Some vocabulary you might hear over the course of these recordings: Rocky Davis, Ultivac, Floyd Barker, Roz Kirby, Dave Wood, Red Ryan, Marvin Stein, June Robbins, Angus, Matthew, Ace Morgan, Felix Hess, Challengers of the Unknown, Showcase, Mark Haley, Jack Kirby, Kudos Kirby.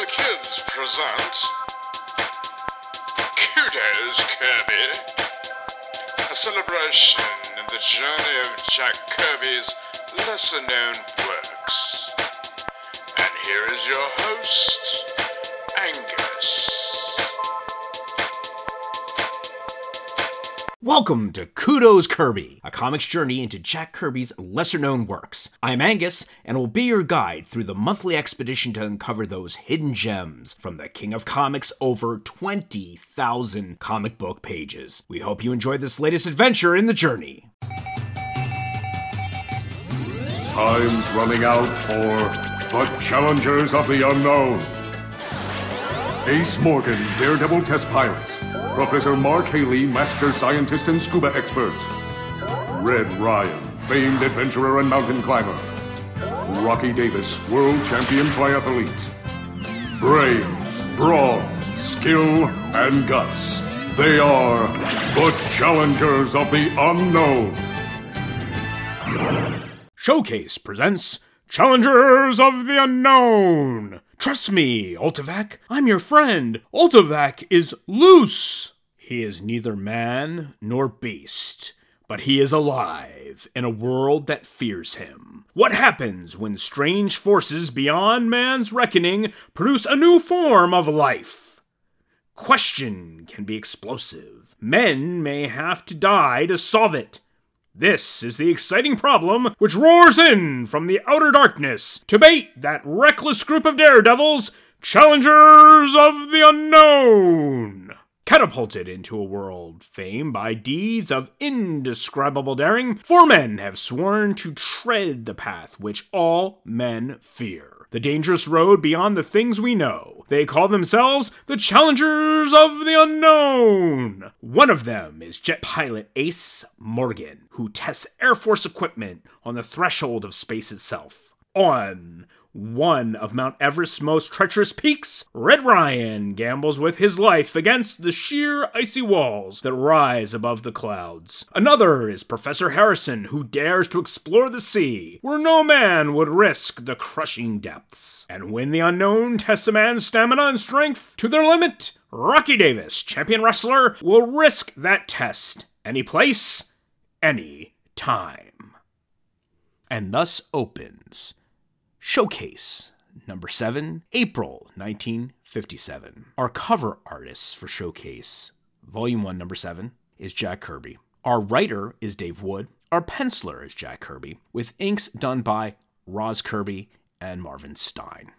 the Kids presents Kudos Kirby, a celebration of the journey of Jack Kirby's lesser-known works. And here is your host, Angus. Welcome to Kudos Kirby, a comic's journey into Jack Kirby's lesser-known works. I'm Angus, and will be your guide through the monthly expedition to uncover those hidden gems from the King of Comics' over 20,000 comic book pages. We hope you enjoy this latest adventure in the journey. Time's running out for the Challengers of the Unknown. Ace Morgan, Daredevil Test Pilot. Professor Mark Haley, Master Scientist and Scuba Expert. Red Ryan, famed adventurer and mountain climber. Rocky Davis, World Champion Triathlete. Brains, brawn, skill, and guts. They are the Challengers of the Unknown. Showcase presents Challengers of the Unknown. Trust me, Ultivac, I'm your friend. Ultivac is loose. He is neither man nor beast, but he is alive in a world that fears him. What happens when strange forces beyond man's reckoning produce a new form of life? Question can be explosive. Men may have to die to solve it. This is the exciting problem which roars in from the outer darkness to bait that reckless group of daredevils, Challengers of the Unknown. Catapulted into a world famed by deeds of indescribable daring, four men have sworn to tread the path which all men fear, the dangerous road beyond the things we know. They call themselves the Challengers of the Unknown. One of them is jet pilot Ace Morgan, who tests Air Force equipment on the threshold of space itself. On one of Mount Everest's most treacherous peaks, Red Ryan gambles with his life against the sheer icy walls that rise above the clouds. Another is Professor Harrison, who dares to explore the sea, where no man would risk the crushing depths. And when the unknown tests a man's stamina and strength to their limit, Rocky Davis, champion wrestler, will risk that test. Any place, any time. And thus opens Showcase, number 7, April 1957. Our cover artist for Showcase, volume 1, number 7, is Jack Kirby. Our writer is Dave Wood. Our penciler is Jack Kirby, with inks done by Roz Kirby and Marvin Stein.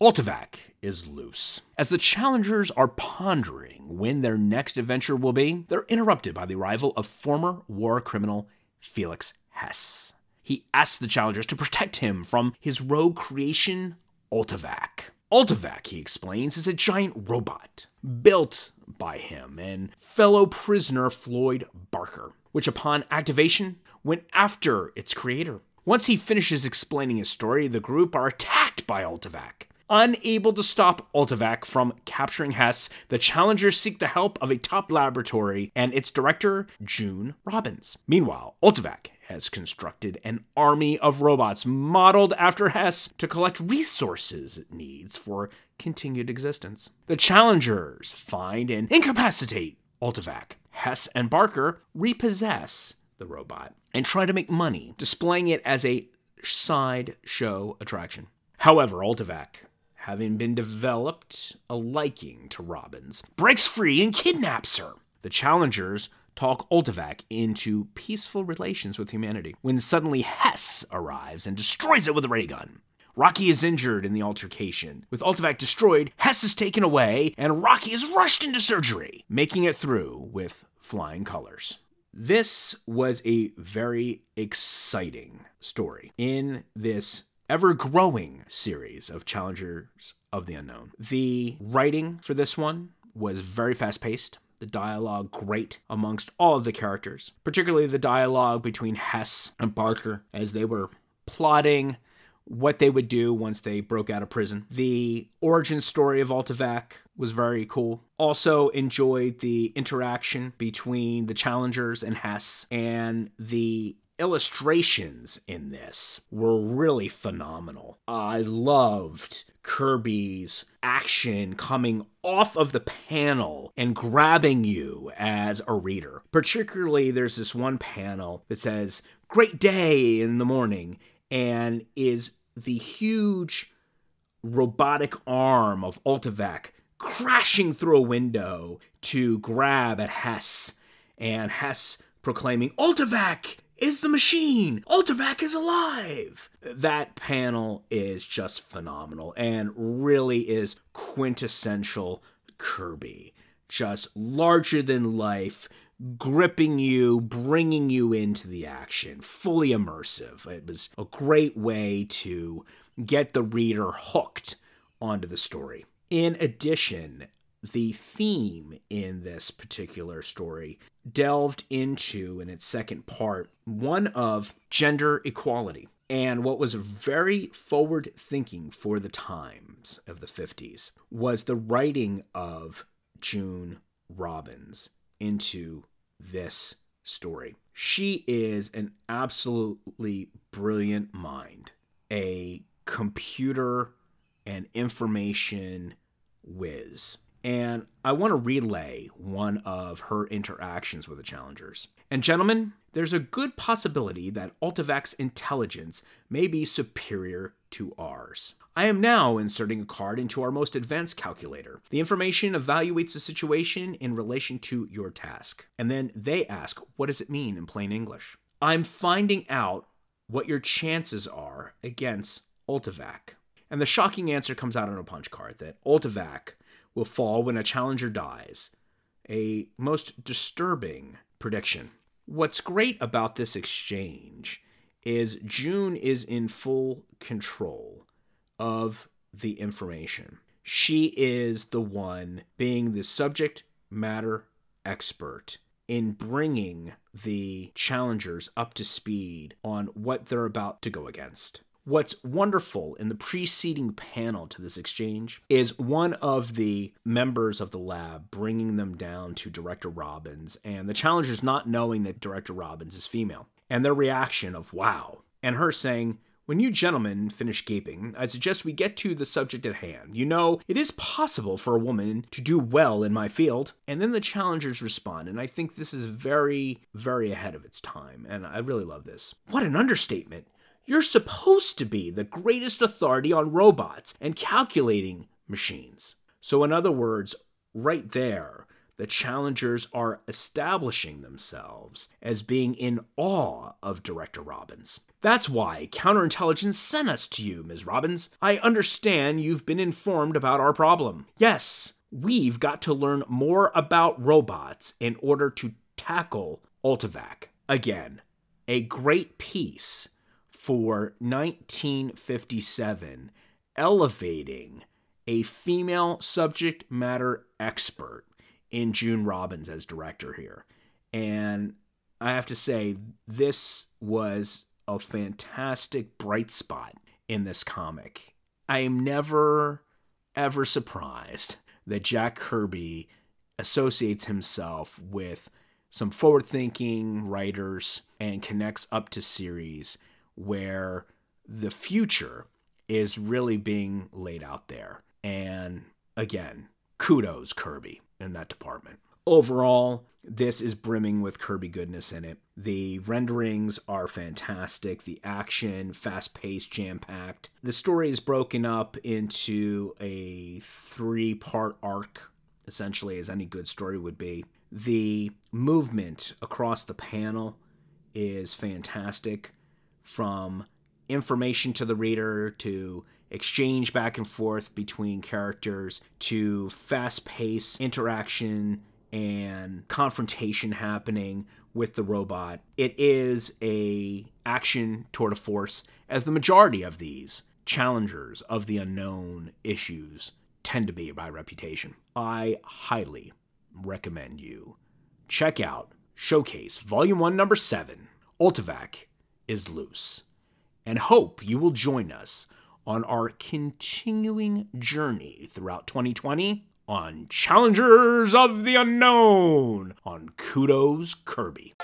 Ultivac is loose. As the challengers are pondering when their next adventure will be, they're interrupted by the arrival of former war criminal Felix Hess. He asks the challengers to protect him from his rogue creation, Ultivac. Ultivac, he explains, is a giant robot built by him and fellow prisoner Floyd Barker, which upon activation went after its creator. Once he finishes explaining his story, the group are attacked by Ultivac. Unable to stop Ultivac from capturing Hess, the challengers seek the help of a top laboratory and its director, June Robbins. Meanwhile, Ultivac has constructed an army of robots modeled after Hess to collect resources it needs for continued existence. The challengers find and incapacitate Ultivac. Hess and Barker repossess the robot and try to make money, displaying it as a sideshow attraction. However, Ultivac, having been developed a liking to Robbins, breaks free and kidnaps her. The challengers talk Ultivac into peaceful relations with humanity, when suddenly Hess arrives and destroys it with a ray gun. Rocky is injured in the altercation. With Ultivac destroyed, Hess is taken away, and Rocky is rushed into surgery, making it through with flying colors. This was a very exciting story in this ever-growing series of Challengers of the Unknown. The writing for this one was very fast-paced. The dialogue great amongst all of the characters, particularly the dialogue between Hess and Barker as they were plotting what they would do once they broke out of prison. The origin story of Ultivac was very cool. Also enjoyed the interaction between the challengers and Hess, and the illustrations in this were really phenomenal. I loved Kirby's action coming off of the panel and grabbing you as a reader. Particularly, there's this one panel that says, "Great day in the morning," and is the huge robotic arm of Ultivac crashing through a window to grab at Hess, and Hess proclaiming, "Ultivac is the machine! Ultivac is alive!" That panel is just phenomenal and really is quintessential Kirby. Just larger than life, gripping you, bringing you into the action, fully immersive. It was a great way to get the reader hooked onto the story. In addition, the theme in this particular story delved into, in its second part, one of gender equality and what was very forward-thinking for the times of the 50s was the writing of June Robbins into this story. She is an absolutely brilliant mind, a computer and information whiz. And I want to relay one of her interactions with the Challengers. "And gentlemen, there's a good possibility that Ultivac's intelligence may be superior to ours. I am now inserting a card into our most advanced calculator. The information evaluates the situation in relation to your task. And then they ask, what does it mean in plain English? I'm finding out what your chances are against Ultivac. And the shocking answer comes out on a punch card that Ultivac will fall when a challenger dies. A most disturbing prediction." What's great about this exchange is June is in full control of the information. She is the one being the subject matter expert in bringing the challengers up to speed on what they're about to go against. What's wonderful in the preceding panel to this exchange is one of the members of the lab bringing them down to Director Robbins and the challengers not knowing that Director Robbins is female, and their reaction of wow, and her saying, "When you gentlemen finish gaping, I suggest we get to the subject at hand. You know, it is possible for a woman to do well in my field." And then the challengers respond, and I think this is very, very ahead of its time, and I really love this. "What an understatement. You're supposed to be the greatest authority on robots and calculating machines." So in other words, right there, the challengers are establishing themselves as being in awe of Director Robbins. "That's why counterintelligence sent us to you, Ms. Robbins. I understand you've been informed about our problem. Yes, we've got to learn more about robots in order to tackle Ultivac." Again, a great piece for 1957, elevating a female subject matter expert in June Robbins as director here. And I have to say, this was a fantastic bright spot in this comic. I am never, ever surprised that Jack Kirby associates himself with some forward-thinking writers and connects up to series where the future is really being laid out there. And again, kudos Kirby in that department. Overall, this is brimming with Kirby goodness in it. The renderings are fantastic. The action, fast-paced, jam-packed. The story is broken up into a three-part arc, essentially, as any good story would be. The movement across the panel is fantastic. From information to the reader, to exchange back and forth between characters, to fast-paced interaction and confrontation happening with the robot. It is a action tour de force, as the majority of these Challengers of the Unknown issues tend to be by reputation. I highly recommend you check out Showcase, Volume 1, Number 7, Ultivac is Loose, and hope you will join us on our continuing journey throughout 2020 on Challengers of the Unknown on Kudos Kirby.